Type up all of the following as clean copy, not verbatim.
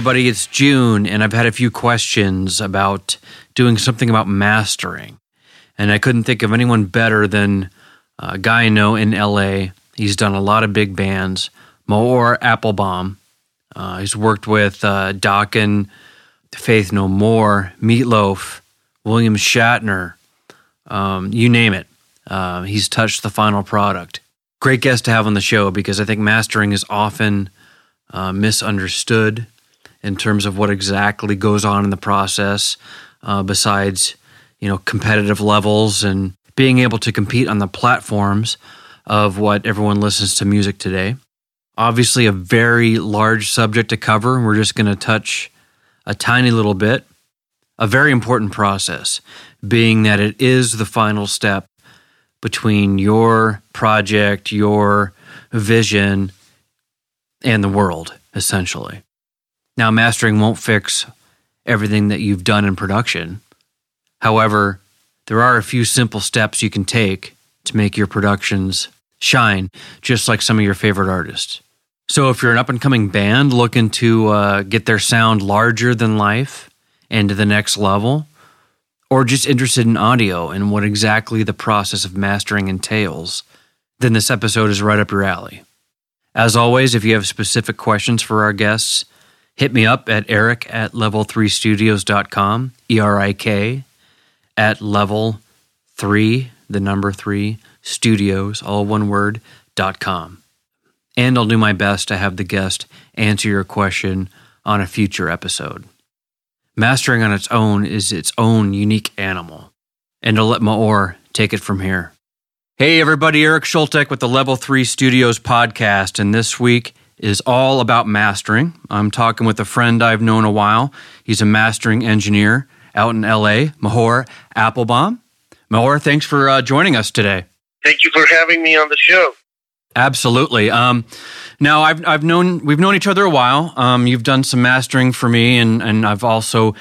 everybody. It's June, and I've had a few questions about doing something about mastering. And I couldn't think of anyone better than a guy I know in LA. He's done a lot of big bands, Maor Appelbaum. He's worked with Dokken, Faith No More, Meatloaf, William Shatner, you name it. He's touched the final product. Great guest to have on the show because I think mastering is often misunderstood in terms of what exactly goes on in the process besides, you know, competitive levels and being able to compete on the platforms of what everyone listens to music today. Obviously a very large subject to cover, and we're just going to touch a tiny little bit. A very important process, being that it is the final step between your project, your vision, and the world, essentially. Now, mastering won't fix everything that you've done in production. However, there are a few simple steps you can take to make your productions shine, just like some of your favorite artists. So if you're an up-and-coming band looking to get their sound larger than life and to the next level, or just interested in audio and what exactly the process of mastering entails, then this episode is right up your alley. As always, if you have specific questions for our guests, hit me up at eric@level3studios.com, ERIK, at level3, the number 3, studios, all one word, .com. And I'll do my best to have the guest answer your question on a future episode. Mastering on its own is its own unique animal, and I'll let Maor take it from here. Hey everybody, Eric Schultek with the Level 3 Studios podcast, and this week is all about mastering. I'm talking with a friend I've known a while. He's a mastering engineer out in LA, Maor Appelbaum. Maor, thanks for joining us today. Thank you for having me on the show. Absolutely. Now we've known each other a while. You've done some mastering for me, and I've also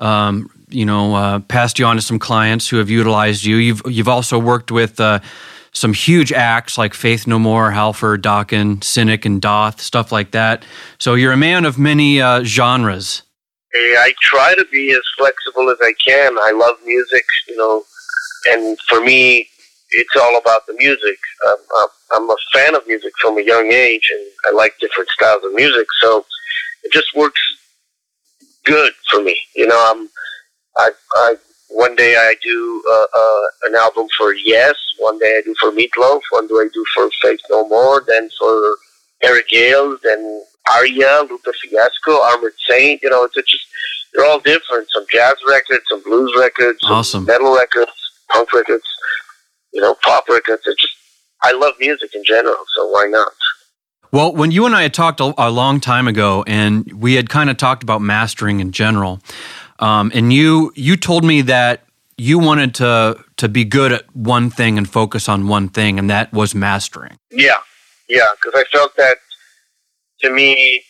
passed you on to some clients who have utilized you. You've also worked with some huge acts like Faith No More, Halford, Dokken, Cynic, and Doth, stuff like that. So you're a man of many genres. Hey, I try to be as flexible as I can. I love music, you know, and for me, it's all about the music. I'm a fan of music from a young age, and I like different styles of music, so it just works good for me. You know, one day I do an album for Yes, one day I do for Meatloaf, one day I do for Faith No More, then for Eric Gales, then Aria, Lupe Fiasco, Armored Saint. You know, it's just, they're all different. Some jazz records, some blues records, some metal records, punk records. You know, pop records. I love music in general, so why not? Well, when you and I had talked a long time ago, and we had kind of talked about mastering in general, and you told me that you wanted to be good at one thing and focus on one thing, and that was mastering. Yeah, because I felt that, to me,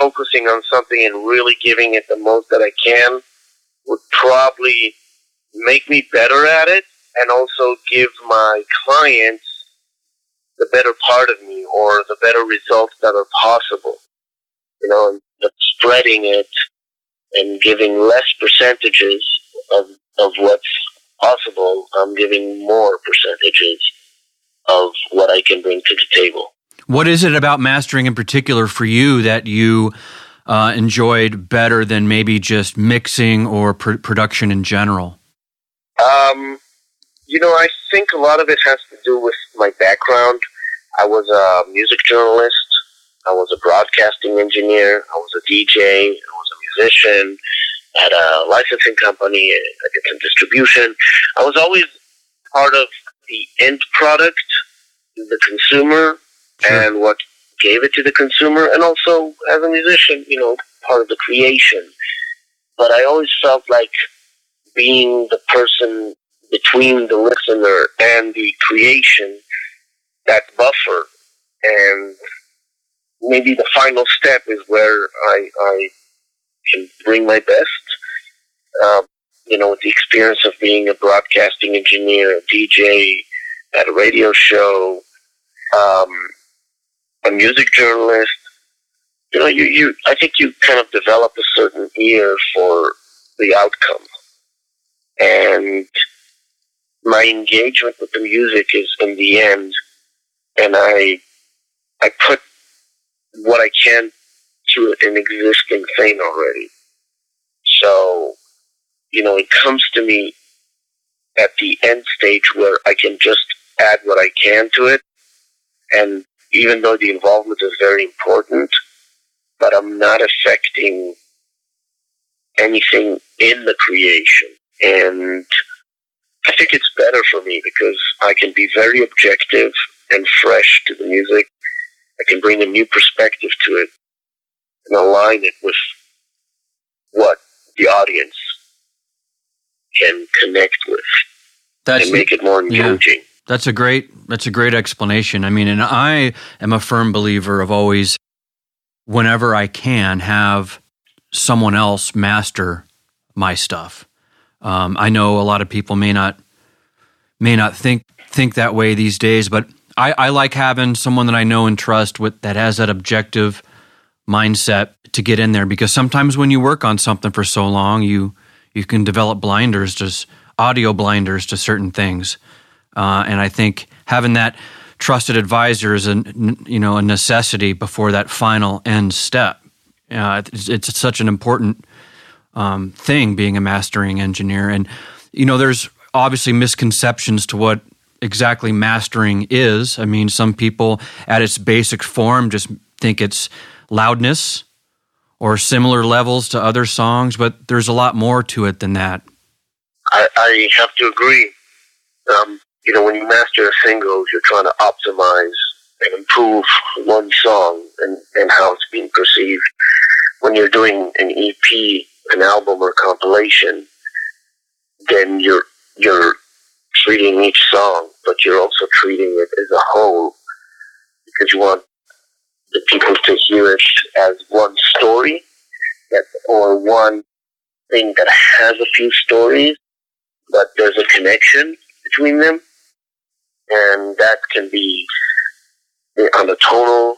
focusing on something and really giving it the most that I can would probably make me better at it, and also give my clients the better part of me or the better results that are possible. You know, and spreading it and giving less percentages of what's possible. I'm giving more percentages of what I can bring to the table. What is it about mastering in particular for you that you enjoyed better than maybe just mixing or production in general? You know, I think a lot of it has to do with my background. I was a music journalist. I was a broadcasting engineer. I was a DJ. I was a musician. I had a licensing company. I did some distribution. I was always part of the end product, the consumer, and what gave it to the consumer, and also as a musician, you know, part of the creation. But I always felt like being the person between the listener and the creation, that buffer, and maybe the final step is where I can bring my best. With the experience of being a broadcasting engineer, a DJ at a radio show, a music journalist, you know, I think you kind of develop a certain ear for the outcome. And my engagement with the music is in the end, and I put what I can to an existing thing already. So, you know, it comes to me at the end stage where I can just add what I can to it. And even though the involvement is very important, but I'm not affecting anything in the creation. And I think it's better for me because I can be very objective and fresh to the music. I can bring a new perspective to it and align it with what the audience can connect with and make it more engaging. Yeah, that's a great explanation. I mean, and I am a firm believer of always, whenever I can, have someone else master my stuff. I know a lot of people may not think that way these days, but I like having someone that I know and trust with that has that objective mindset to get in there, because sometimes when you work on something for so long, you can develop blinders, just audio blinders to certain things. And I think having that trusted advisor is a necessity before that final end step. It's such an important thing, being a mastering engineer. And, you know, there's obviously misconceptions to what exactly mastering is. I mean, some people at its basic form just think it's loudness or similar levels to other songs, but there's a lot more to it than that. I have to agree. You know, when you master a single, you're trying to optimize and improve one song and how it's being perceived. When you're doing an EP, an album, or a compilation, then you're treating each song, but you're also treating it as a whole, because you want the people to hear it as one story, or one thing that has a few stories, but there's a connection between them, and that can be on the tonal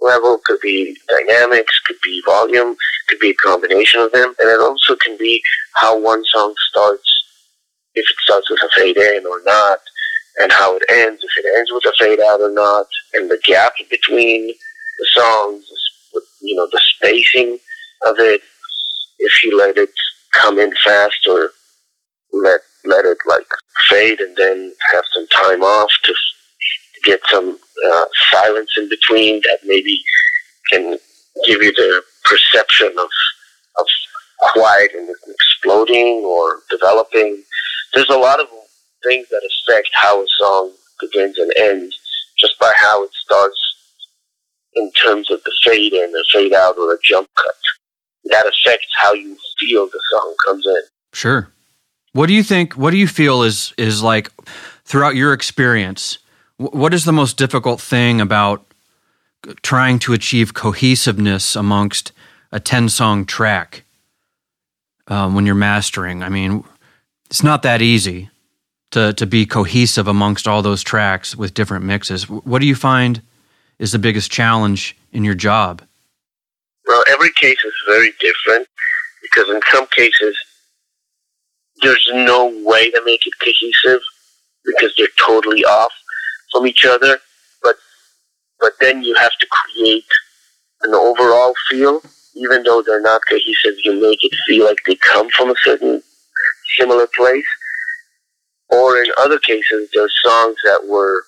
level, could be dynamics, could be volume, could be a combination of them, and it also can be how one song starts, if it starts with a fade in or not, and how it ends, if it ends with a fade out or not, and the gap between the songs, you know, the spacing of it, if you let it come in fast or let it like fade and then have some time off to get some silence in between, that maybe can give you the perception of quiet and exploding or developing. There's a lot of things that affect how a song begins and ends just by how it starts in terms of the fade in, the fade out, or a jump cut. That affects how you feel the song comes in. Sure. What do you feel is like throughout your experience, what is the most difficult thing about trying to achieve cohesiveness amongst a 10-song track when you're mastering? I mean, it's not that easy to be cohesive amongst all those tracks with different mixes. What do you find is the biggest challenge in your job? Well, every case is very different, because in some cases there's no way to make it cohesive because they're totally off from each other. But then you have to create an overall feel. Even though they're not cohesive, you make it feel like they come from a certain similar place. Or in other cases, there's songs that were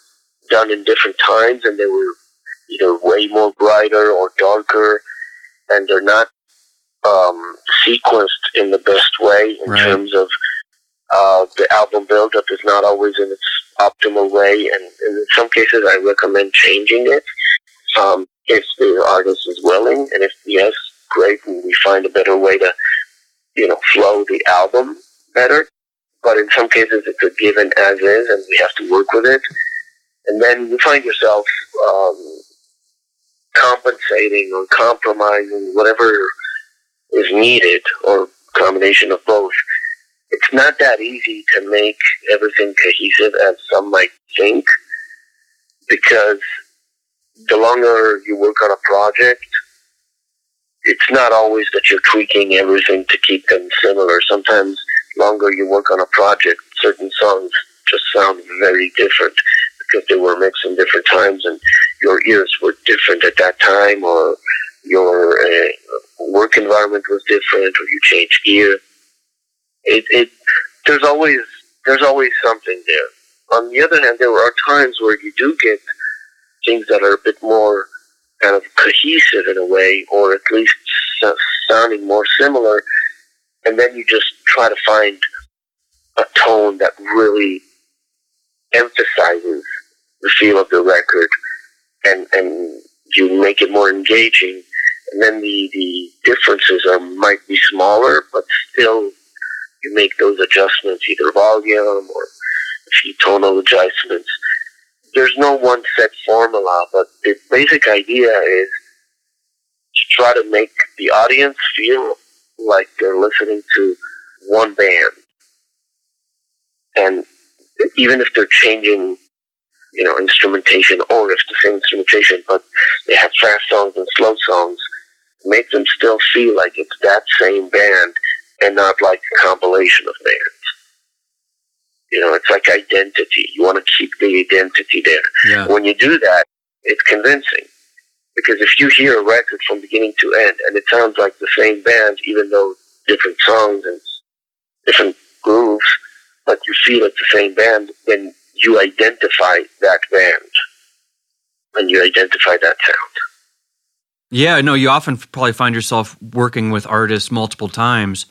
done in different times and they were either way more brighter or darker, and they're not sequenced in the best way in terms of the album buildup is not always in its optimal way, and in some cases I recommend changing it if the artist is willing, and if yes, great, and we find a better way to, you know, flow the album better. But in some cases it's a given as is and we have to work with it, and then you find yourself compensating or compromising whatever is needed, or combination of both. It's not that easy to make everything cohesive as some might think, because the longer you work on a project, it's not always that you're tweaking everything to keep them similar. Sometimes longer you work on a project, certain songs just sound very different because they were mixed in different times and your ears were different at that time, or your work environment was different, or you changed gear. There's always something there. On the other hand, there are times where you do get things that are a bit more kind of cohesive in a way, or at least sounding more similar, and then you just try to find a tone that really emphasizes the feel of the record, and you make it more engaging, and then the differences might be smaller, but still you make those adjustments, either volume or a few tonal adjustments. There's no one set formula, but the basic idea is to try to make the audience feel like they're listening to one band. And even if they're changing, you know, instrumentation, or if the same instrumentation, but they have fast songs and slow songs, make them still feel like it's that same band and not like a compilation of bands. You know, it's like identity. You want to keep the identity there. Yeah. When you do that, it's convincing. Because if you hear a record from beginning to end and it sounds like the same band, even though different songs and different grooves, but you feel it's the same band, then you identify that band and you identify that sound. Yeah, no, you often probably find yourself working with artists multiple times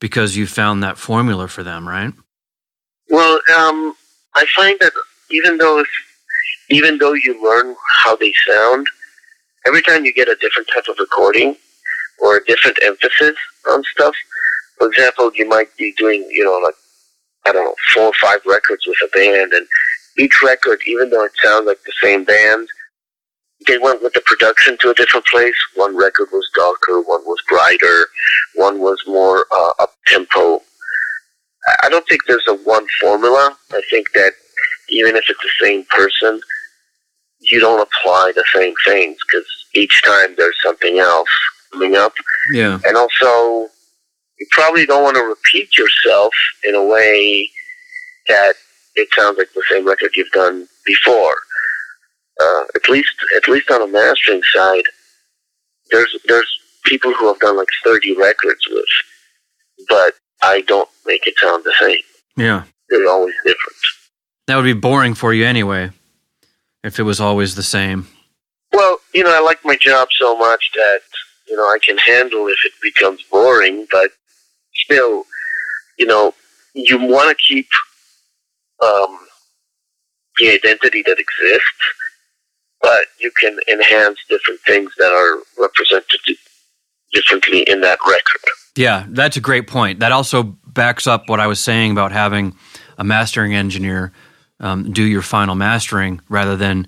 because you found that formula for them, right? Well, I find that even though you learn how they sound, every time you get a different type of recording or a different emphasis on stuff. For example, you might be doing, you know, like, I don't know, 4 or 5 records with a band, and each record, even though it sounds like the same band, they went with the production to a different place. One record was darker, one was brighter, one was more up-tempo. I don't think there's a one formula. I think that even if it's the same person, you don't apply the same things because each time there's something else coming up. Yeah. And also, you probably don't want to repeat yourself in a way that it sounds like the same record you've done before. At least on a mastering side, there's people who have done like 30 records with, but I don't make it sound the same. Yeah. They're always different. That would be boring for you anyway, if it was always the same. Well, you know, I like my job so much that, you know, I can handle if it becomes boring, but still, you know, you want to keep the identity that exists, but you can enhance different things that are represented differently in that record. Yeah, that's a great point. That also backs up what I was saying about having a mastering engineer do your final mastering rather than,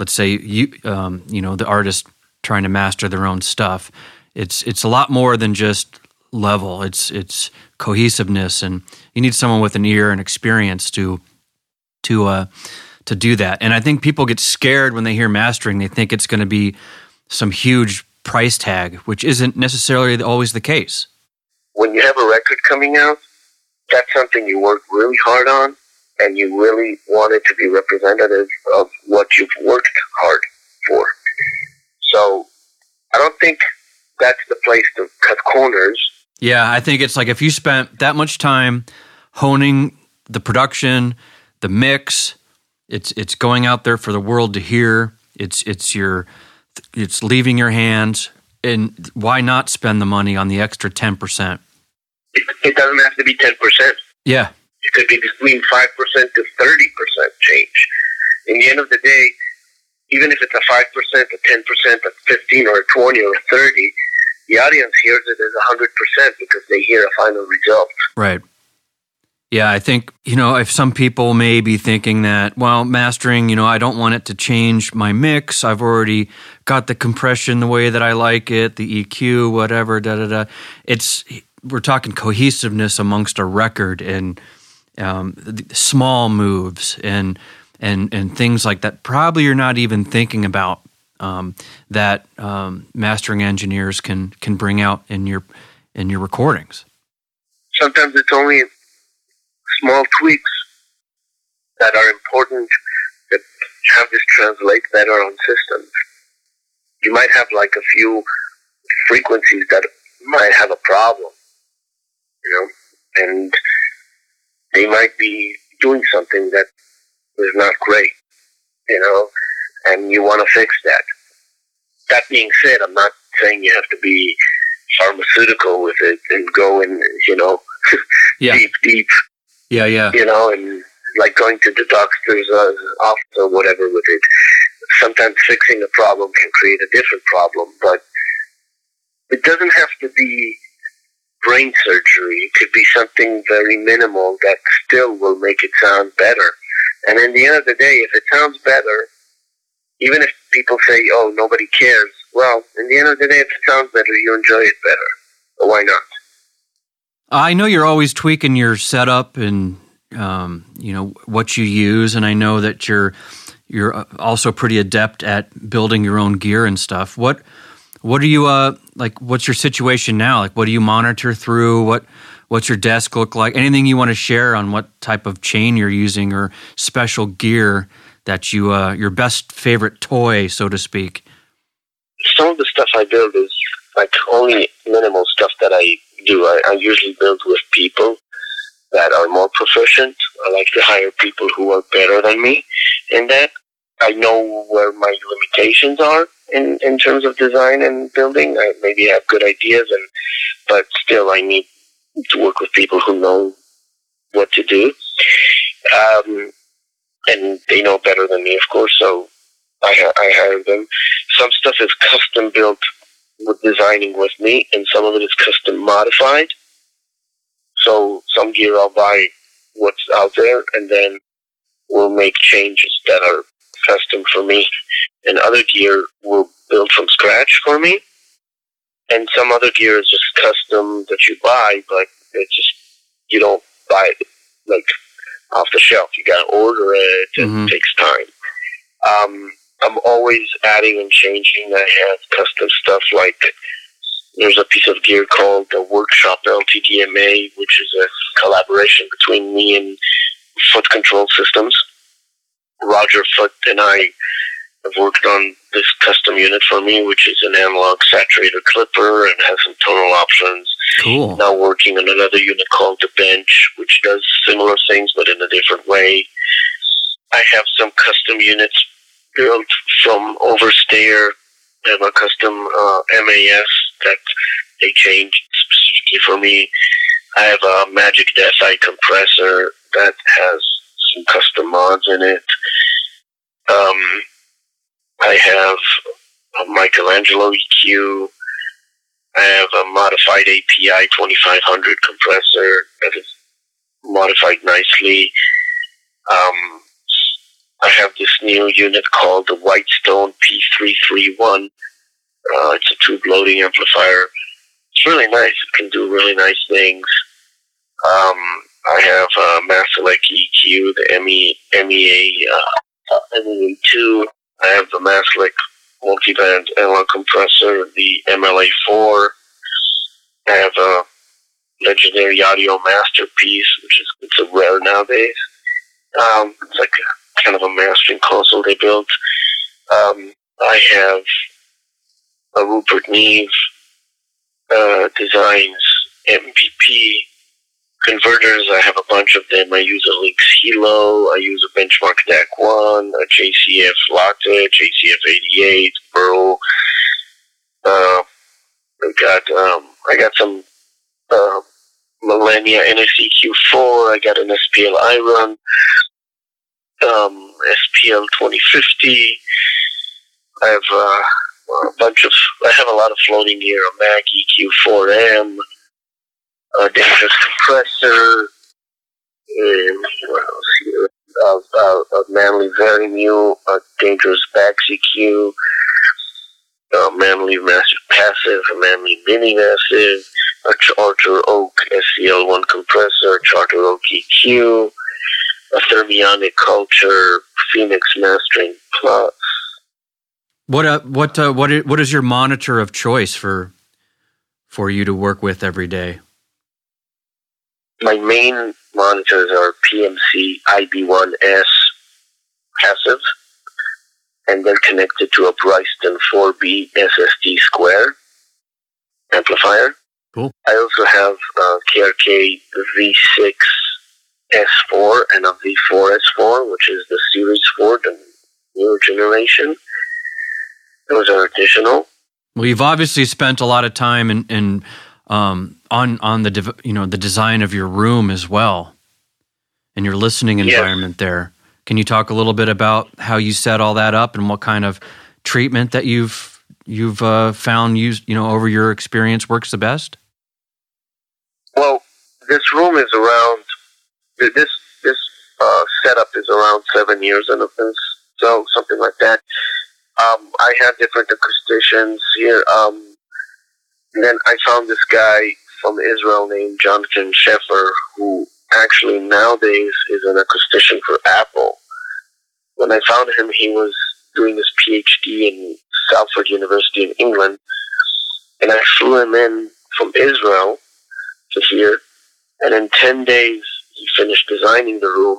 let's say, the artist trying to master their own stuff. It's a lot more than just level. It's cohesiveness, and you need someone with an ear and experience to do that. And I think people get scared when they hear mastering. They think it's going to be some huge price tag, which isn't necessarily always the case. When you have a record coming out, that's something you work really hard on, and you really want it to be representative of what you've worked hard for. So I don't think that's the place to cut corners. Yeah, I think it's like if you spent that much time honing the production, the mix, it's going out there for the world to hear. It's leaving your hands, and why not spend the money on the extra 10%? It doesn't have to be 10%. Yeah. It could be between 5% to 30% change. In the end of the day, even if it's a 5%, a 10%, a 15, or a 20, or a 30, the audience hears it as 100% because they hear a final result. Right. Yeah, I think, you know, if some people may be thinking that, well, mastering, you know, I don't want it to change my mix. I've already got the compression the way that I like it, the EQ, whatever, we're talking cohesiveness amongst a record and small moves and things like that. Probably you're not even thinking about that mastering engineers can bring out in your recordings? Sometimes it's only small tweaks that are important that have this translate better on systems. You might have like a few frequencies that might have a problem, you know, and they might be doing something that is not great, you know, and you want to fix that. That being said, I'm not saying you have to be pharmaceutical with it and go in, you know, deep. Yeah, yeah. You know, and like going to the doctor's office or whatever with it. Sometimes fixing a problem can create a different problem, but it doesn't have to be brain surgery. It could be something very minimal that still will make it sound better. And in the end of the day, if it sounds better, even if people say, oh, nobody cares, well, in the end of the day, if it sounds better, you enjoy it better. So why not? I know you're always tweaking your setup and, you know, what you use, and I know that you're also pretty adept at building your own gear and stuff. What are you, like, what's your situation now? Like, what do you monitor through? What's your desk look like? Anything you want to share on what type of chain you're using or special gear that you, your best favorite toy, so to speak? Some of the stuff I build is, like, only minimal stuff that I do. I usually build with people that are more proficient. I like to hire people who are better than me in that. I know where my limitations are in terms of design and building. I maybe have good ideas, but still I need to work with people who know what to do. And they know better than me, of course, so I hire them. Some stuff is custom built with designing with me, and some of it is custom modified. So some gear I'll buy what's out there, and then we'll make changes that are custom for me. And other gear we'll build from scratch for me. And some other gear is just custom that you buy, but it's just, you don't buy it like off the shelf. You gotta order it, and it takes time. I'm always adding and changing. I have custom stuff like there's a piece of gear called the Workshop LTDMA, which is a collaboration between me and Foot Control Systems. Roger Foot and I have worked on this custom unit for me, which is an analog saturator clipper and has some tonal options. Cool. Now working on another unit called the Bench, which does similar things but in a different way. I have some custom units built from Overstayer. I have a custom MAS that they changed specifically for me. I have a Magic DAC compressor that has some custom mods in it. I have a Michelangelo EQ. I have a modified API 2500 compressor that is modified nicely. I have this new unit called the Whitestone P331. It's a tube loading amplifier. It's really nice. It can do really nice things. I have a Maselec EQ, the MEA2. I have the Maselec multiband analog compressor, the MLA4. I have a Legendary Audio Masterpiece, which is it's a rare nowadays. It's like kind of a mastering console they built. I have a Rupert Neve Designs MPP converters. I have a bunch of them. I use a Lynx Hilo. I use a Benchmark DAC One, a JCF Latte, JCF 88, Burl. I got some Millennia NS EQ4. I got an SPL Iron, SPL 2050. I have a bunch of. I have a lot of floating gear. A Mac EQ4 M. A Dangerous Compressor, a Manly Varimu, a Dangerous Back EQ, a Manly Massive Passive, a Manly Mini Massive, a Charter Oak SCL1 compressor, a Charter Oak EQ, a Thermionic Culture Phoenix Mastering Plus. What is your monitor of choice for you to work with every day? My main monitors are PMC IB1S passive, and they're connected to a Bryston 4B SSD square amplifier. Cool. I also have KRK V6S4 and a V4S4, which is the Series 4, the newer generation. Those are additional. Well, you've obviously spent a lot of time on the design of your room as well, and your listening environment there. Can you talk a little bit about how you set all that up and what kind of treatment that you've found over your experience works the best? Well, this room is around this setup is around 7 years and so something like that. I had different acousticians here. Then I found this guy from Israel named Jonathan Sheffer, who actually nowadays is an acoustician for Apple. When I found him, he was doing his PhD in Salford University in England, and I flew him in from Israel to here, and in 10 days he finished designing the room,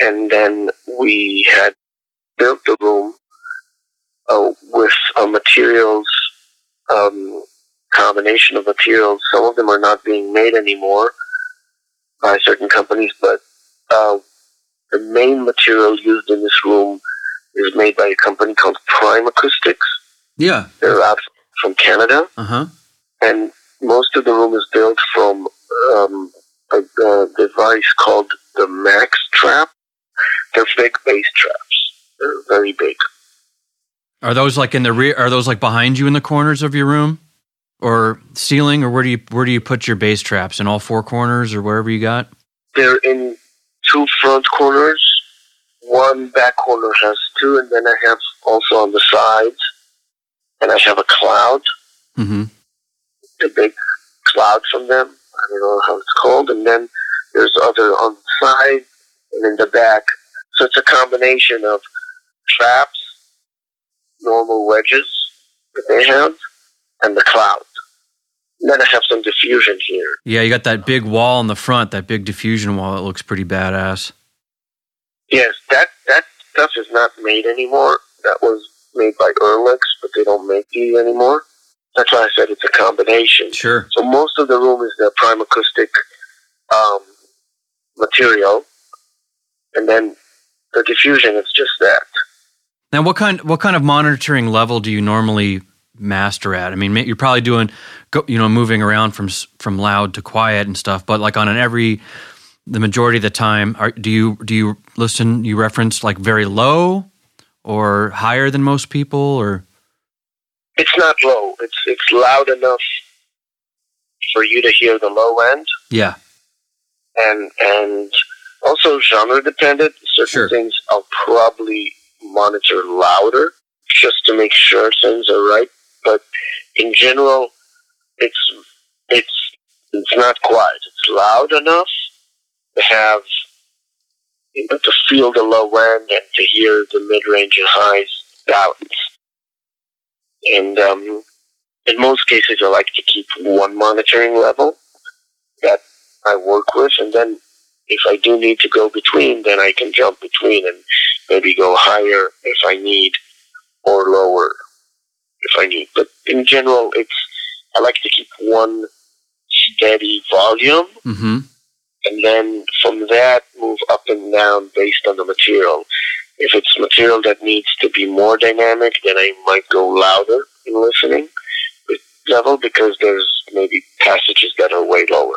and then we had built the room with materials, combination of materials. Some of them are not being made anymore by certain companies, but the main material used in this room is made by a company called Primacoustic. Yeah. They're out from Canada. Uh-huh. And most of the room is built from a device called the Max Trap. They're big bass traps. They're very big. Are those like in the rear? Are those like behind you in the corners of your room, or ceiling, or where do you put your bass traps? In all four corners, or wherever you got? They're in two front corners. One back corner has two, and then I have also on the sides, and I have a cloud, a big cloud from them. I don't know how it's called. And then there's other on the side and in the back. So it's a combination of traps, normal wedges that they have, and the cloud. And then I have some diffusion here. Yeah, you got that big wall in the front, that big diffusion wall. That looks pretty badass. Yes, that stuff is not made anymore. That was made by Erlex, but they don't make these anymore. That's why I said it's a combination. Sure. So most of the room is the Primacoustic material, and then the diffusion is just that. Now, what kind of monitoring level do you normally master at? I mean, you're probably doing, moving around from loud to quiet and stuff. But like the majority of the time, do you listen? You reference like very low, or higher than most people, or it's not low. It's loud enough for you to hear the low end. Yeah, and also genre dependent. Certain things I'll probably monitor louder just to make sure things are right, but in general it's not quiet. It's loud enough to have to feel the low end and to hear the mid-range and highs balance. And in most cases I like to keep one monitoring level that I work with, and then if I do need to go between, then I can jump between and maybe go higher if I need, or lower if I need. But in general, I like to keep one steady volume, and then from that move up and down based on the material. If it's material that needs to be more dynamic, then I might go louder in listening level because there's maybe passages that are way lower.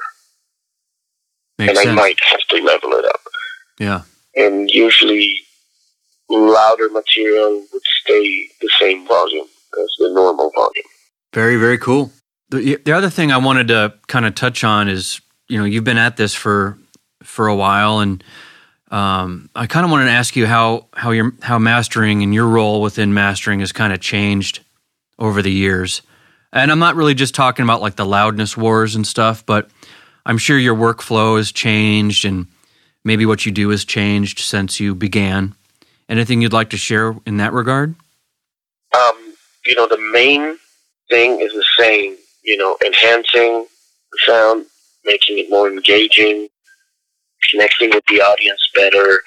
Makes sense. I might have to level it up. Yeah. And usually louder material would stay the same volume as the normal volume. Very, very cool. The other thing I wanted to kind of touch on is, you've been at this for a while, and I kind of wanted to ask you how mastering and your role within mastering has kind of changed over the years. And I'm not really just talking about like the loudness wars and stuff, but I'm sure your workflow has changed and maybe what you do has changed since you began. Anything you'd like to share in that regard? You know, the main thing is the same, you know, enhancing the sound, making it more engaging, connecting with the audience better,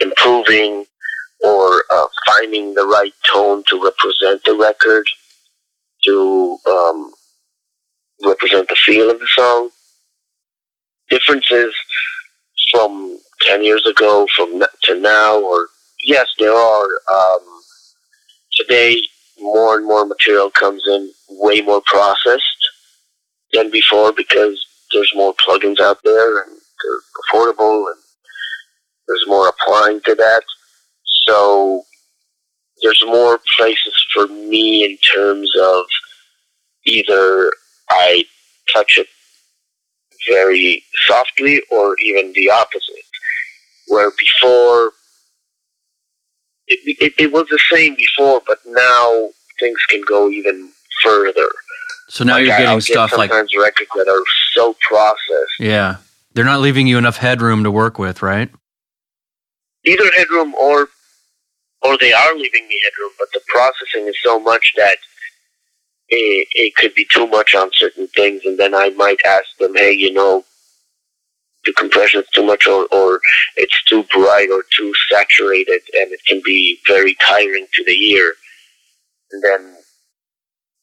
improving or finding the right tone to represent the record, to represent the feel of the song. Differences from 10 years ago from to now, or yes, there are. Today, more and more material comes in, way more processed than before, because there's more plugins out there and they're affordable and there's more applying to that. So there's more places for me in terms of either I touch it very softly or even the opposite, where before it was the same before, but now things can go even further. So now like you're getting stuff like sometimes records that are so processed. Yeah, they're not leaving you enough headroom to work with, right? Either headroom or they are leaving me headroom, but the processing is so much that it could be too much on certain things, and then I might ask them, hey, you know, the compression is too much, or it's too bright or too saturated, and it can be very tiring to the ear. And then,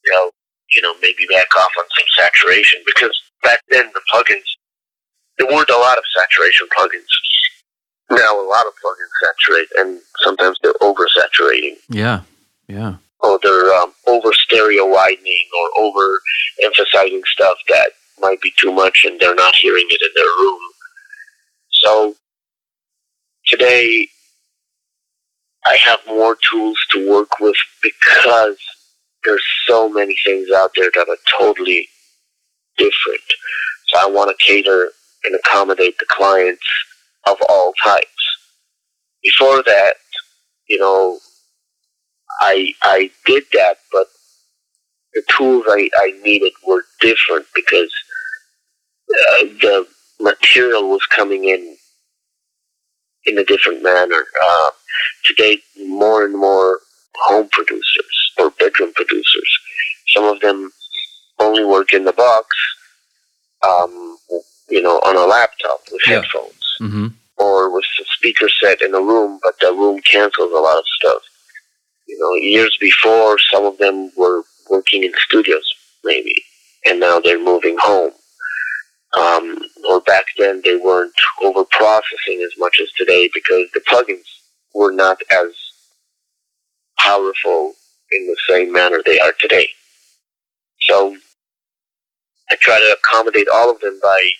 you know, maybe back off on some saturation, because back then the plugins, there weren't a lot of saturation plugins. Now a lot of plugins saturate, and sometimes they're oversaturating. Yeah, yeah. Or they're over stereo widening or over emphasizing stuff that might be too much, and they're not hearing it in their room. So today I have more tools to work with, because there's so many things out there that are totally different. So I want to cater and accommodate the clients of all types. Before that, you know, I did that, but the tools I needed were different, because the material was coming in a different manner. Today, more and more home producers or bedroom producers, some of them only work in the box, you know, on a laptop with headphones. Mm-hmm. Or with a speaker set in a room, but the room cancels a lot of stuff. You know, years before, some of them were working in studios, maybe, and now they're moving home. Or back then, they weren't over-processing as much as today, because the plugins were not as powerful in the same manner they are today. So I try to accommodate all of them by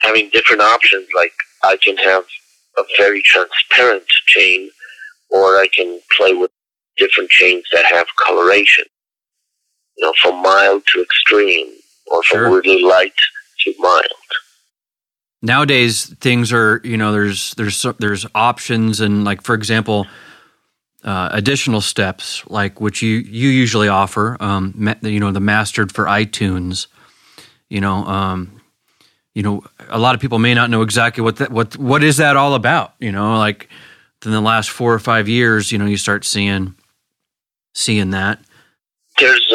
having different options. Like, I can have a very transparent chain, or I can play with different chains that have coloration, you know, from mild to extreme, or from really light to mild. Nowadays, things are, you know, there's options, and like, for example, additional steps, like which you usually offer, you know, the mastered for iTunes, you know. You know, a lot of people may not know exactly what is that all about. You know, like in the last 4 or 5 years, you know, you start seeing that. There's,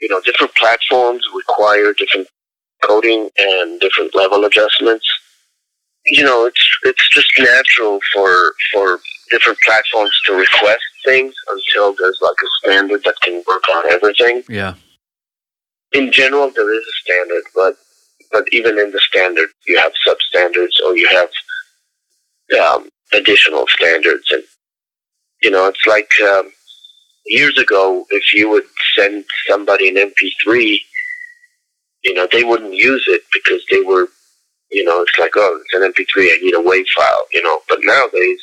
you know, different platforms require different coding and different level adjustments. You know, it's just natural for different platforms to request things until there's like a standard that can work on everything. Yeah. In general, there is a standard, but even in the standard, you have substandards, or you have additional standards. And, you know, it's like years ago, if you would send somebody an MP3, you know, they wouldn't use it, because they were, you know, it's like, oh, it's an MP3, I need a WAV file, you know. But nowadays,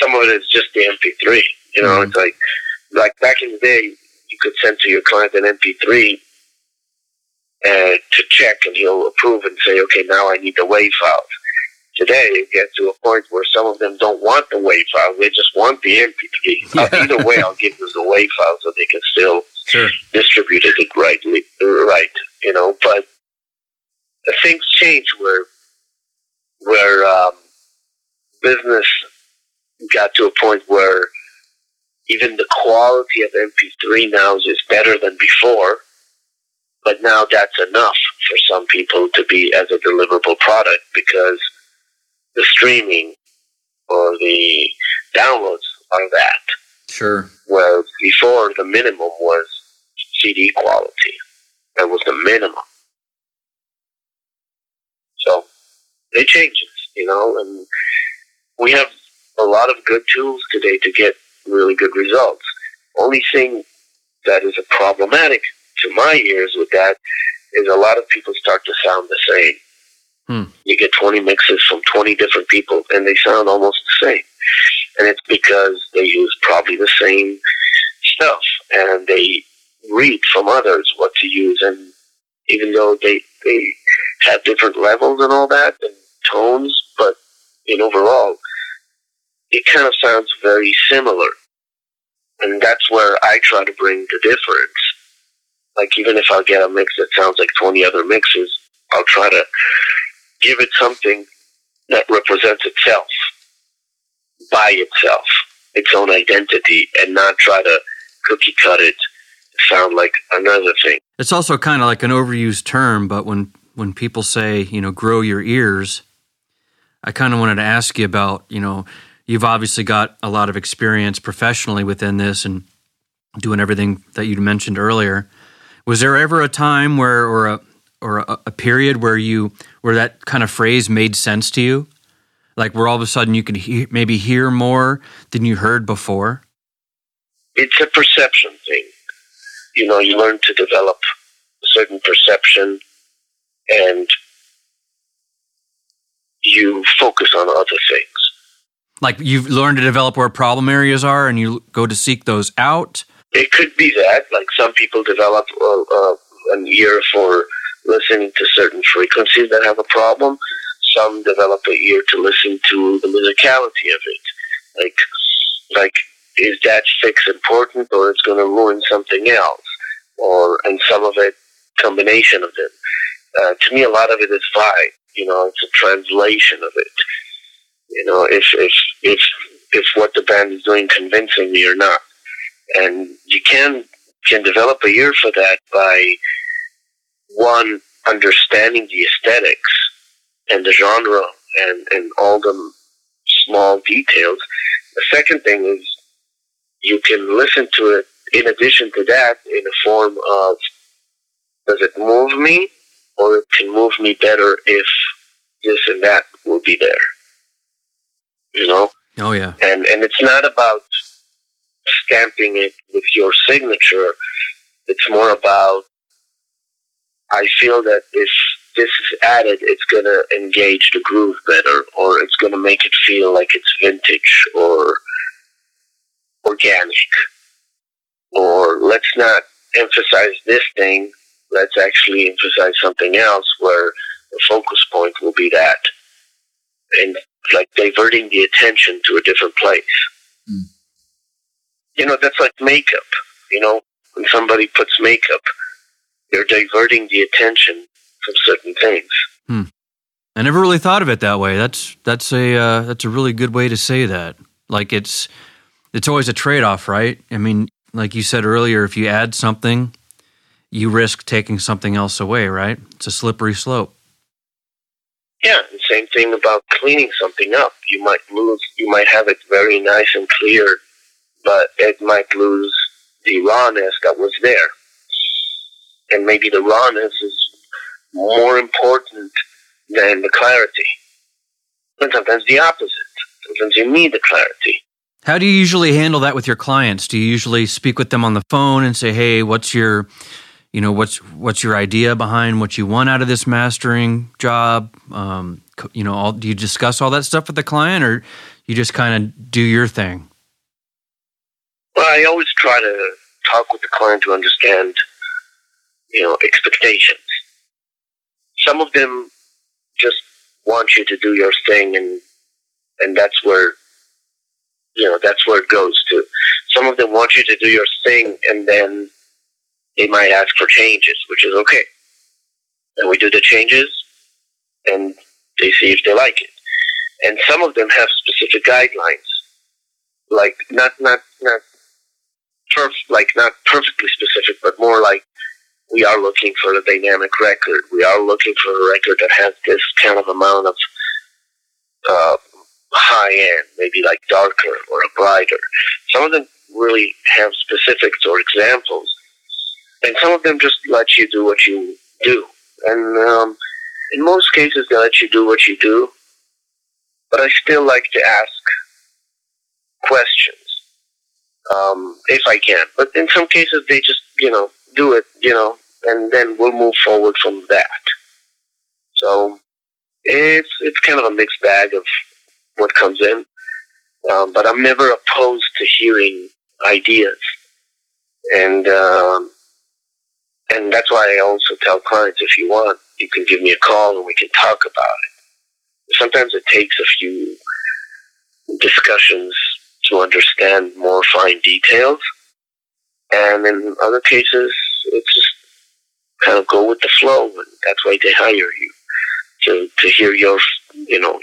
some of it is just the MP3, you know. Mm-hmm. It's like back in the day, you could send to your client an MP3, to check, and he'll approve and say, okay, now I need the WAV files. Today, it gets to a point where some of them don't want the WAV files, they just want the MP3. Yeah. Either way, I'll give them the WAV files so they can still distribute it rightly, right, you know. But things change where business got to a point where Even the quality of MP3 now is better than before, but now that's enough for some people to be as a deliverable product, because the streaming or the downloads are that. Sure. Whereas before, the minimum was CD quality. That was the minimum. So it changes, you know, and we have a lot of good tools today to get really good results. Only thing that is problematic to my ears with that is a lot of people start to sound the same. You get 20 mixes from 20 different people and they sound almost the same. And it's because they use probably the same stuff and they read from others what to use. And even though they have different levels and all that and tones, but in overall, it kind of sounds very similar. And that's where I try to bring the difference. Like, even if I get a mix that sounds like 20 other mixes, I'll try to give it something that represents itself by itself, its own identity, and not try to cookie cut it sound like another thing. It's also kind of like an overused term, but when people say, you know, grow your ears, I kind of wanted to ask you about, you know, you've obviously got a lot of experience professionally within this and doing everything that you mentioned earlier. Was there ever a time where, or a period where where that kind of phrase made sense to you? Like where all of a sudden you could hear more than you heard before? It's a perception thing. You know, you learn to develop a certain perception and you focus on other things. Like you've learned to develop where problem areas are and you go to seek those out? It could be that. Like some people develop an ear for listening to certain frequencies that have a problem. Some develop an ear to listen to the musicality of it. Like is that fix important or it's going to ruin something else? And some of it, combination of them. To me, a lot of it is vibe. You know, it's a translation of it. You know, if what the band is doing convincing me or not. And you can develop an ear for that by, one, understanding the aesthetics and the genre and all the small details. The second thing is you can listen to it, in addition to that, in a form of, does it move me, or it can move me better if this and that will be there. You know? Oh, yeah. And it's not about stamping it with your signature. It's more about, I feel that if this is added, it's going to engage the groove better, or it's going to make it feel like it's vintage or organic, or let's not emphasize this thing, let's actually emphasize something else where the focus point will be that, and like diverting the attention to a different place. You know, that's like makeup. You know, when somebody puts makeup, they're diverting the attention from certain things. I never really thought of it that way. That's a really good way to say that. Like it's always a trade-off, right? I mean, like you said earlier, if you add something, you risk taking something else away, right? It's a slippery slope. Yeah, and same thing about cleaning something up. You might have it very nice and clear, but it might lose the rawness that was there. And maybe the rawness is more important than the clarity. And sometimes the opposite. Sometimes you need the clarity. How do you usually handle that with your clients? Do you usually speak with them on the phone and say, "Hey, what's your idea behind what you want out of this mastering job?" Do you discuss all that stuff with the client, or you just kind of do your thing? Well, I always try to talk with the client to understand, you know, expectations. Some of them just want you to do your thing, and that's where, you know, that's where it goes to. Some of them want you to do your thing, and then they might ask for changes, which is okay. Then we do the changes, and they see if they like it. And some of them have specific guidelines, like not not perfectly specific, but more like we are looking for a dynamic record. We are looking for a record that has this kind of amount of high end, maybe like darker or brighter. Some of them really have specifics or examples, and some of them just let you do what you do. And in most cases, they let you do what you do, but I still like to ask questions if I can. But in some cases, they just, do it, and then we'll move forward from that. So it's kind of a mixed bag of what comes in, but I'm never opposed to hearing ideas. And that's why I also tell clients, if you want, you can give me a call and we can talk about it. Sometimes it takes a few discussions to understand more fine details. And in other cases, it's just kind of go with the flow. And that's why they hire you, to hear your, to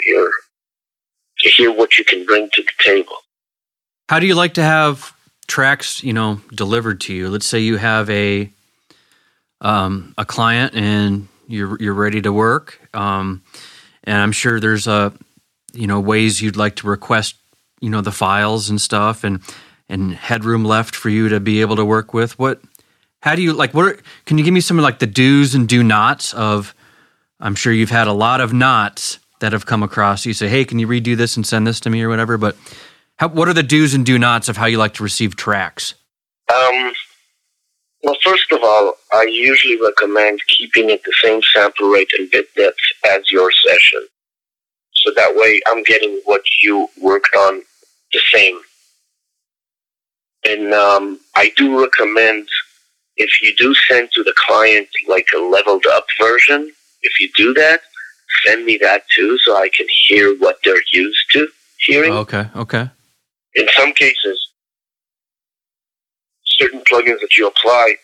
hear what you can bring to the table. How do you like to have tracks, delivered to you? Let's say you have a client and you're ready to work. And I'm sure there's ways you'd like to request, the files and stuff, and headroom left for you to be able to work with. Can you give me some of like the do's and do nots of, I'm sure you've had a lot of nots that have come across. You say, hey, can you redo this and send this to me or whatever? But what are the do's and do nots of how you like to receive tracks? Well, first of all, I usually recommend keeping it the same sample rate and bit depth as your session. So that way I'm getting what you worked on the same. And I do recommend, if you do send to the client like a leveled up version, if you do that, send me that too so I can hear what they're used to hearing. Okay. In some cases, certain plugins that you apply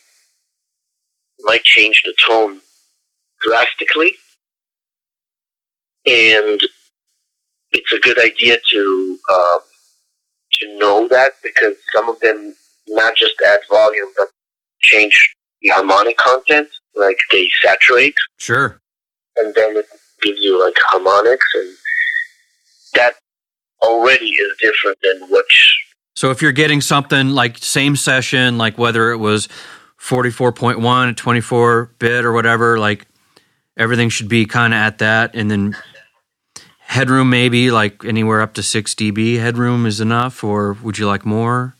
might change the tone drastically, and it's a good idea to know that, because some of them not just add volume but change the harmonic content, like they saturate. Sure. And then it gives you like harmonics, and that already is different than what. So if you're getting something like same session, like whether it was 44.1, 24-bit or whatever, like everything should be kind of at that. And then headroom maybe like anywhere up to 6 dB headroom is enough, or would you like more?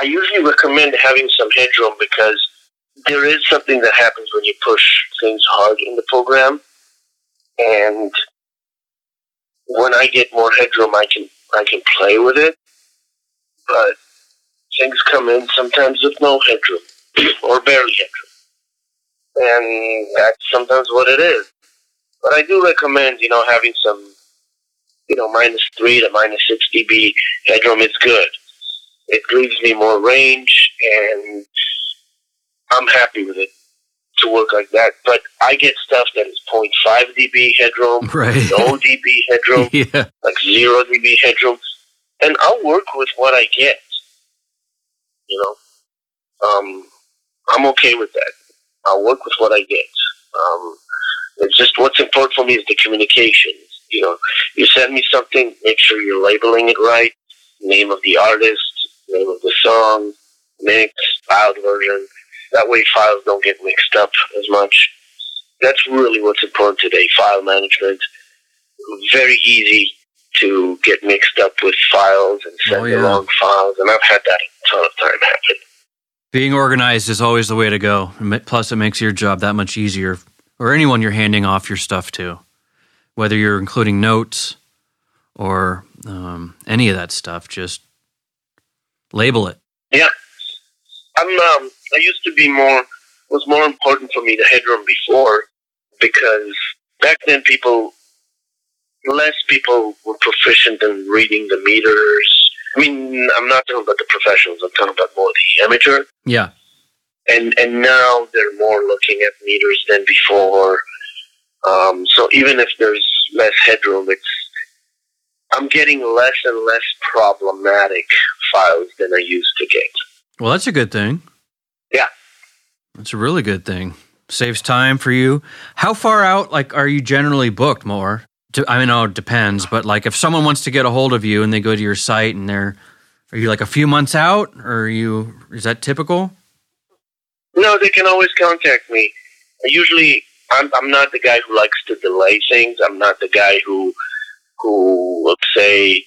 I usually recommend having some headroom, because there is something that happens when you push things hard in the program. And when I get more headroom, I can play with it. But things come in sometimes with no headroom or barely headroom. And that's sometimes what it is. But I do recommend, having some, -3 to -6 dB headroom is good. It leaves me more range, and I'm happy with it to work like that. But I get stuff that is 0.5 dB headroom, right. No dB headroom, yeah. Like 0 dB headroom. And I'll work with what I get, I'm okay with that. I'll work with what I get. It's just what's important for me is the communication. You send me something, make sure you're labeling it right, name of the artist, name of the song, mix, filed version. That way files don't get mixed up as much. That's really what's important today, file management. Very easy to get mixed up with files and send the wrong files, and I've had that a ton of time happen. Being organized is always the way to go. Plus, it makes your job that much easier, or anyone you're handing off your stuff to, whether you're including notes or any of that stuff. Just label it. Yeah, I used to be was more important for me, the headroom before, because back then less people were proficient in reading the meters. I mean, I'm not talking about the professionals. I'm talking about more the amateur. Yeah. And now they're more looking at meters than before. So even if there's less headroom, I'm getting less and less problematic files than I used to get. Well, that's a good thing. Yeah. That's a really good thing. Saves time for you. How far out, like, are you generally booked, Maor? I mean, it depends, but like if someone wants to get a hold of you and they go to your site and are you like a few months out, or is that typical? No, they can always contact me. Usually, I'm not the guy who likes to delay things. I'm not the guy who will say,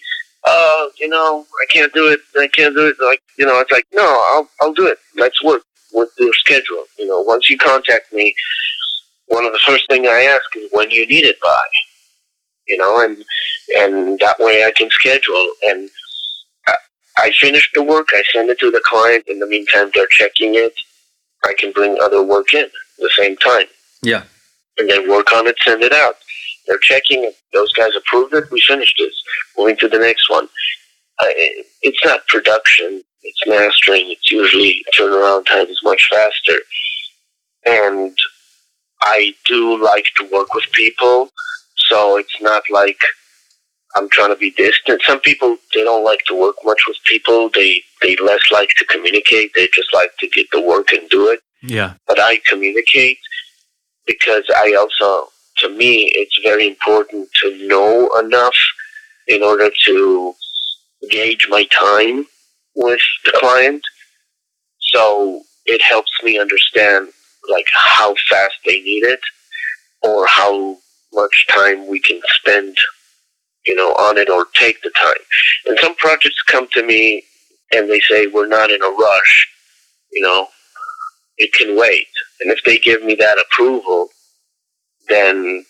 "Oh, I can't do it. I can't do it." Like, it's like, no, I'll do it. Let's work with your schedule. Once you contact me, one of the first thing I ask is when you need it by. And that way I can schedule. And I finish the work, I send it to the client. In the meantime, they're checking it. I can bring other work in at the same time. Yeah. And then work on it, send it out. They're checking it. Those guys approved it. We finished this. Moving to the next one. It's not production. It's mastering. It's usually turnaround time is much faster. And I do like to work with people. So it's not like I'm trying to be distant. Some people, they don't like to work much with people. They less like to communicate. They just like to get the work and do it. Yeah. But I communicate because I also, to me, it's very important to know enough in order to gauge my time with the client. So it helps me understand like how fast they need it or how much time we can spend, on it, or take the time. And some projects come to me and they say, we're not in a rush, it can wait. And if they give me that approval, then,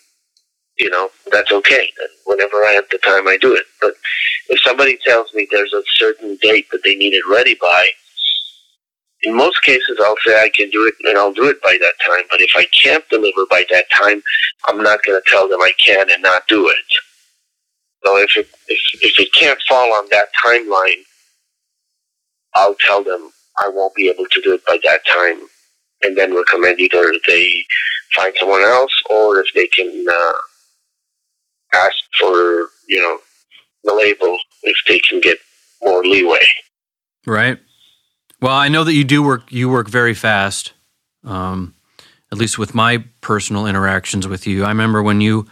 that's okay. And whenever I have the time, I do it. But if somebody tells me there's a certain date that they need it ready by, in most cases, I'll say I can do it, and I'll do it by that time. But if I can't deliver by that time, I'm not going to tell them I can and not do it. So if it can't fall on that timeline, I'll tell them I won't be able to do it by that time, and then recommend either they find someone else, or if they can ask for the label, if they can get more leeway. Right. Well, I know that you do work. You work very fast, at least with my personal interactions with you. I remember when you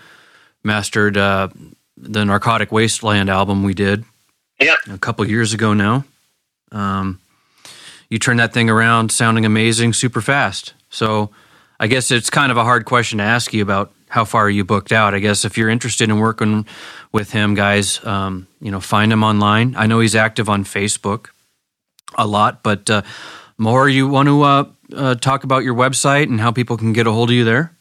mastered the Narcotic Wasteland album we did, yeah, a couple years ago now. You turned that thing around, sounding amazing, super fast. So, I guess it's kind of a hard question to ask you about how far are you booked out. I guess if you're interested in working with him, guys, find him online. I know he's active on Facebook a lot, but Maor, you want to talk about your website and how people can get a hold of you there?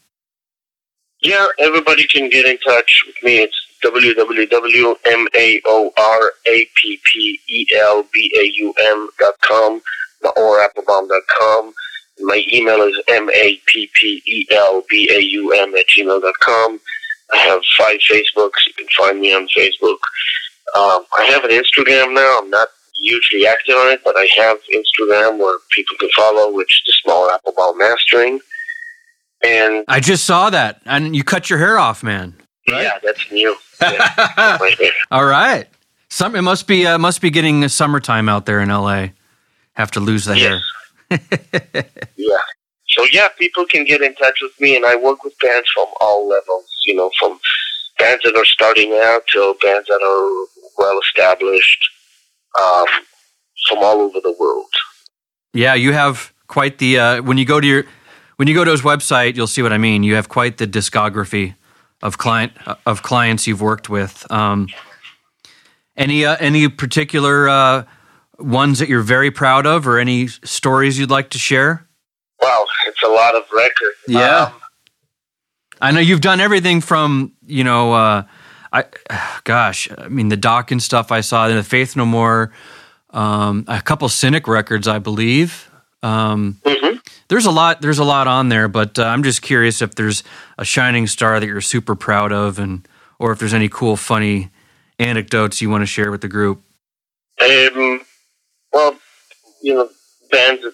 Yeah, everybody can get in touch with me. It's www.maorappelbaum.com, maorappelbaum.com. My email is mappelbaum@gmail.com. I have 5 Facebooks. You can find me on Facebook. I have an Instagram now. I'm not usually active on it, but I have Instagram where people can follow, which is Maor Appelbaum Mastering. And I just saw that, and you cut your hair off, man. Right? Yeah, that's new. Yeah. All right, it must be getting the summertime out there in LA. Have to lose the hair. Yeah. So yeah, people can get in touch with me, and I work with bands from all levels. From bands that are starting out to bands that are well established. From all over the world. Yeah, you have quite the when you go to his website, you'll see what I mean. You have quite the discography of clients you've worked with. Any particular ones that you're very proud of, or any stories you'd like to share? Wow, it's a lot of records. Yeah, I know you've done everything from the Dokken stuff I saw, the Faith No More, a couple Cynic records, I believe. Mm-hmm. There's a lot on there, but I'm just curious if there's a shining star that you're super proud of, or if there's any cool, funny anecdotes you want to share with the group. Well, bands.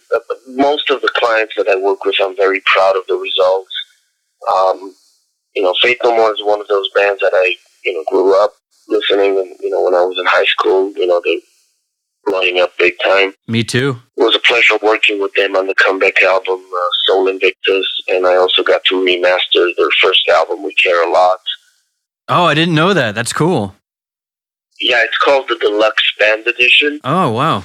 Most of the clients that I work with, I'm very proud of the results. Faith No More is one of those bands that I grew up listening, and when I was in high school, they blowing up big time. Me too. It was a pleasure working with them on the comeback album, Soul Invictus, and I also got to remaster their first album, We Care a Lot. Oh, I didn't know that. That's cool. Yeah, it's called the Deluxe Band Edition. Oh, wow.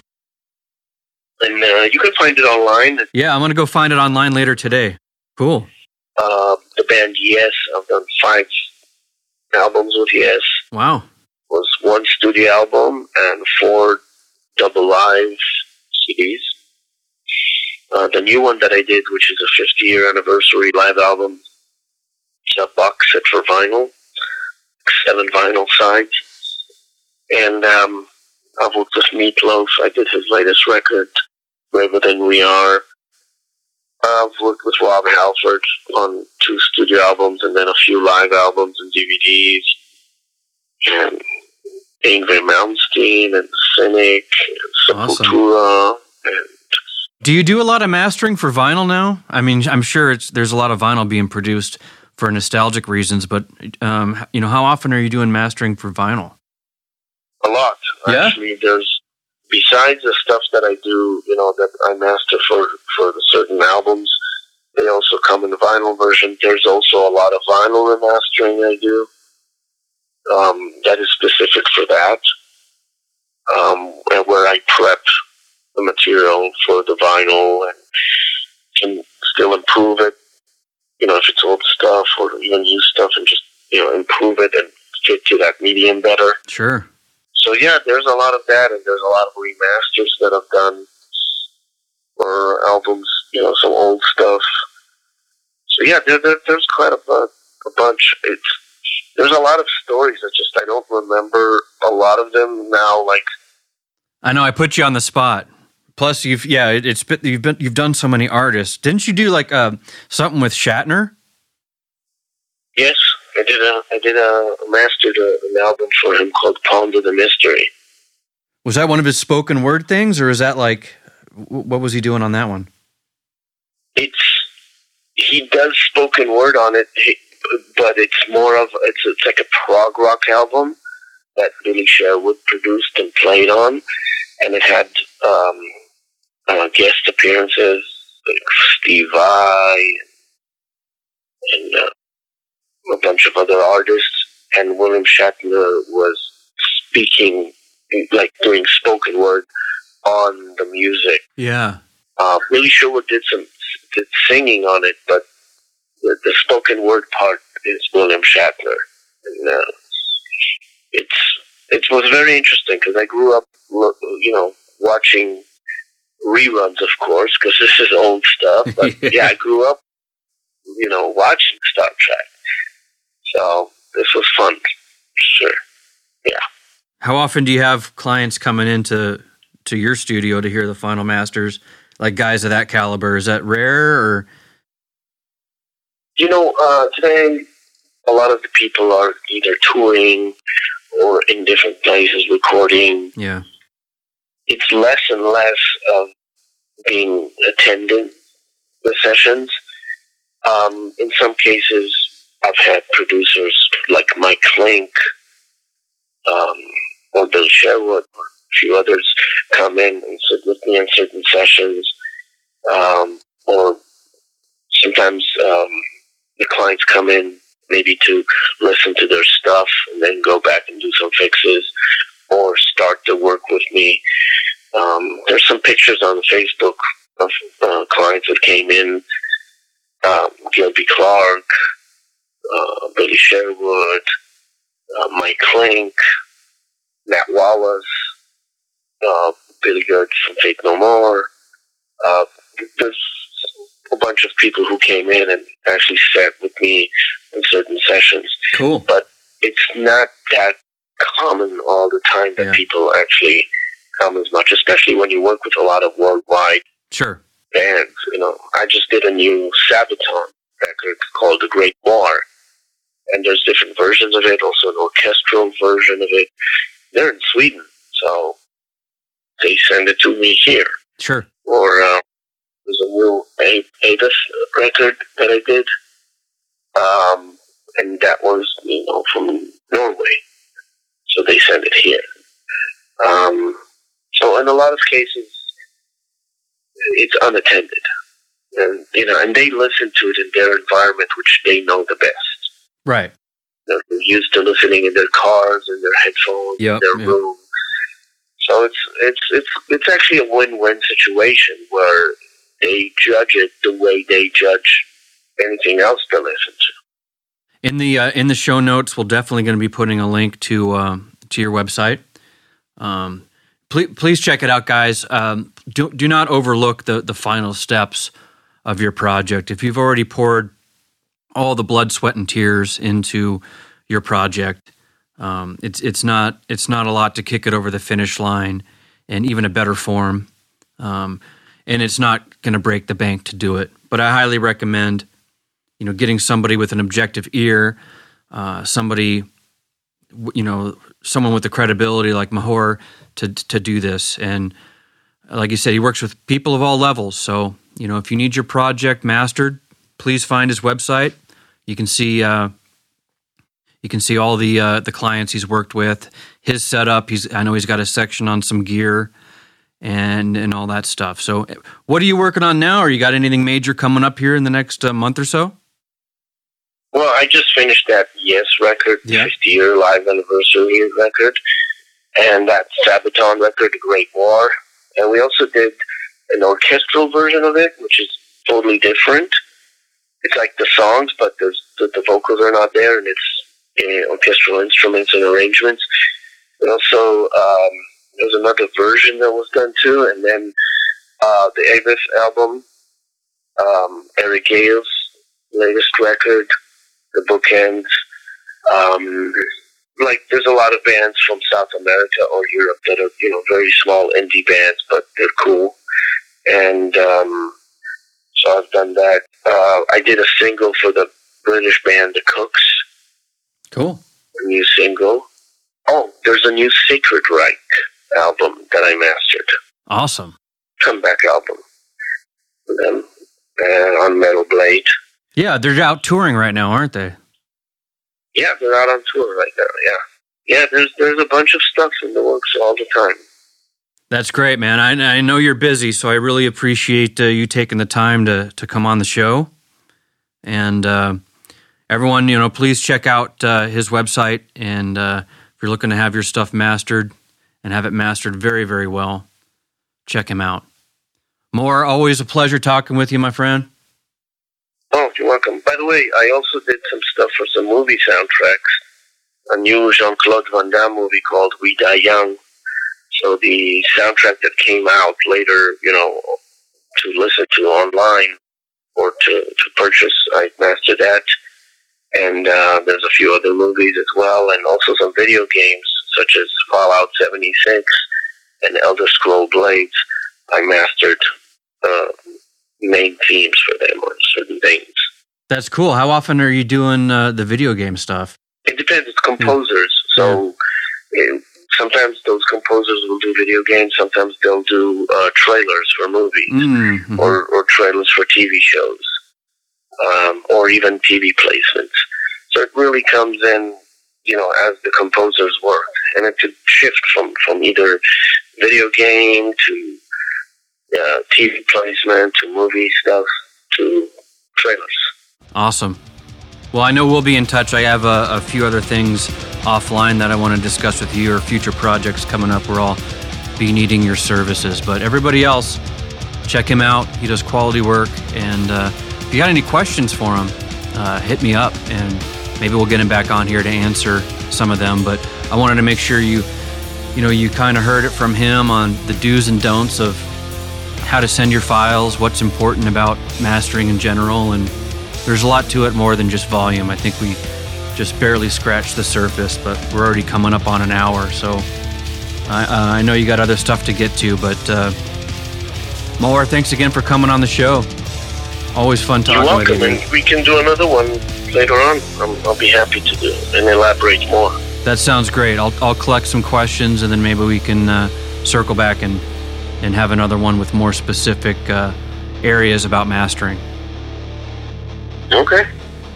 And you can find it online. Yeah, I'm going to go find it online later today. Cool. The band Yes, I've done 5 albums with Yes. Wow. Was 1 studio album and 4 double live CDs. The new one that I did, which is a 50-year anniversary live album, it's a box set for vinyl, 7 vinyl sides. And I've worked with Meatloaf. I did his latest record, Braver Than We Are. I've worked with Rob Halford on 2 studio albums and then a few live albums and DVDs. And Ingrid Malmsteen and Cynic and Sepultura. Awesome. And do you do a lot of mastering for vinyl now? I mean, I'm sure there's a lot of vinyl being produced for nostalgic reasons, but how often are you doing mastering for vinyl? A lot. Yeah? Actually, there's, besides the stuff that I do, that I master for certain albums, they also come in the vinyl version. There's also a lot of vinyl remastering I do. That is specific for that, where I prep the material for the vinyl and can still improve it, if it's old stuff or even new stuff, and just, improve it and fit to that medium better. Sure. So, yeah, there's a lot of that, and there's a lot of remasters that I've done for albums, some old stuff. So, yeah, there's quite a bunch. There's a lot of stories. I don't remember a lot of them now. Like, I know I put you on the spot. Plus, you've done so many artists. Didn't you do something with Shatner? Yes, I did. I mastered an album for him called Ponder the Mystery. Was that one of his spoken word things, or is that what was he doing on that one? He does spoken word on it. But it's more of, it's like a prog rock album that Billy Sherwood produced and played on. And it had guest appearances, like Steve Vai and a bunch of other artists. And William Shatner was speaking, doing spoken word on the music. Yeah. Billy Sherwood did did singing on it, but the spoken word part is William Shatner, and it was very interesting because I grew up, watching reruns, of course, because this is old stuff. But yeah, I grew up, watching Star Trek, so this was fun. Sure, yeah. How often do you have clients coming into your studio to hear the final masters, like guys of that caliber? Is that rare or? Today, a lot of the people are either touring or in different places recording. Yeah. It's less and less of being attending the sessions. In some cases, I've had producers like Mike Clink or Bill Sherwood or a few others come in and sit with me in certain sessions. Or sometimes... the clients come in maybe to listen to their stuff and then go back and do some fixes or start the work with me. There's some pictures on Facebook of clients that came in, Gilby Clark, Billy Sherwood, Mike Clink, Matt Wallace, Billy Gertz from Faith No More. There's a bunch of people who came in and actually sat with me in certain sessions. Cool. But it's not that common all the time that people actually come as much, especially when you work with a lot of worldwide bands. I just did a new Sabaton record called The Great War, and there's different versions of it, also an orchestral version of it. They're in Sweden, so they send it to me here. Sure. Or, there's a new Avis record that I did, and that was, from Norway, so they sent it here. So in a lot of cases, it's unattended. And, you know, and they listen to it in their environment, which they know the best. Right. They're used to listening in their cars, in their headphones, yep, in their room. So it's actually a win-win situation where they judge it the way they judge anything else they listen to. In the show notes, we're definitely going to be putting a link to your website. Please check it out, guys. Do not overlook the final steps of your project. If you've already poured all the blood, sweat, and tears into your project, it's not a lot to kick it over the finish line in even a better form, and it's not going to break the bank to do it. But I highly recommend, you know, getting somebody with an objective ear, someone with the credibility like Maor to do this. And like you said, he works with people of all levels. So, you know, if you need your project mastered, please find his website. You can see all the clients he's worked with, his setup. I know he's got a section on some gear and all that stuff. So, what are you working on now? Or you got anything major coming up here in the next month or so? Well, I just finished that Yes record, the 50-year live anniversary record, and that Sabaton record, The Great War. And we also did an orchestral version of it, which is totally different. It's like the songs, but the vocals are not there, and it's orchestral instruments and arrangements. And also, there was another version that was done too, and then the Avis album, Eric Gales' latest record, The Bookends. Like, there's a lot of bands from South America or Europe that are, you know, very small indie bands, but they're cool. And so I've done that. I did a single for the British band The Cooks. Cool. A new single. Oh, there's a new Sacred Reich album that I mastered. Awesome. Comeback album. On Metal Blade. Yeah, they're out touring right now, aren't they? Yeah, they're out on tour right now, yeah. Yeah, there's a bunch of stuff in the works all the time. That's great, man. I know you're busy, so I really appreciate you taking the time to come on the show. And everyone, you know, please check out his website. And if you're looking to have your stuff mastered and have it mastered very, very well, check him out. Maor, always a pleasure talking with you, my friend. Oh, you're welcome. By the way, I also did some stuff for some movie soundtracks. A new Jean-Claude Van Damme movie called We Die Young. So the soundtrack that came out later, you know, to listen to online or to purchase, I mastered that. And there's a few other movies as well, and also some video games such as Fallout 76 and Elder Scrolls Blades. I mastered main themes for them or certain things. That's cool. How often are you doing the video game stuff? It depends. It's composers. So sometimes those composers will do video games. Sometimes they'll do trailers for movies or trailers for TV shows. Or even TV placements. So it really comes in, you know, as the composer's work. And it could shift from either video game to TV placement to movie stuff to trailers. Awesome. Well, I know we'll be in touch. I have a few other things offline that I want to discuss with you or future projects coming up. We'll all be needing your services. But everybody else, check him out. He does quality work, and if you got any questions for him, hit me up, and maybe we'll get him back on here to answer some of them. But I wanted to make sure you kind of heard it from him on the do's and don'ts of how to send your files, what's important about mastering in general, and there's a lot to it more than just volume. I think we just barely scratched the surface, but we're already coming up on an hour, so I know you got other stuff to get to, but Maor, thanks again for coming on the show. Always fun talking with you. You're welcome, and we can do another one later on. I'll be happy to do and elaborate more. That sounds great. I'll collect some questions, and then maybe we can circle back and have another one with more specific areas about mastering. Okay.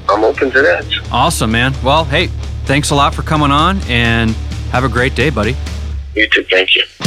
I'm open to that. Awesome, man. Well, hey, thanks a lot for coming on, and have a great day, buddy. You too. Thank you.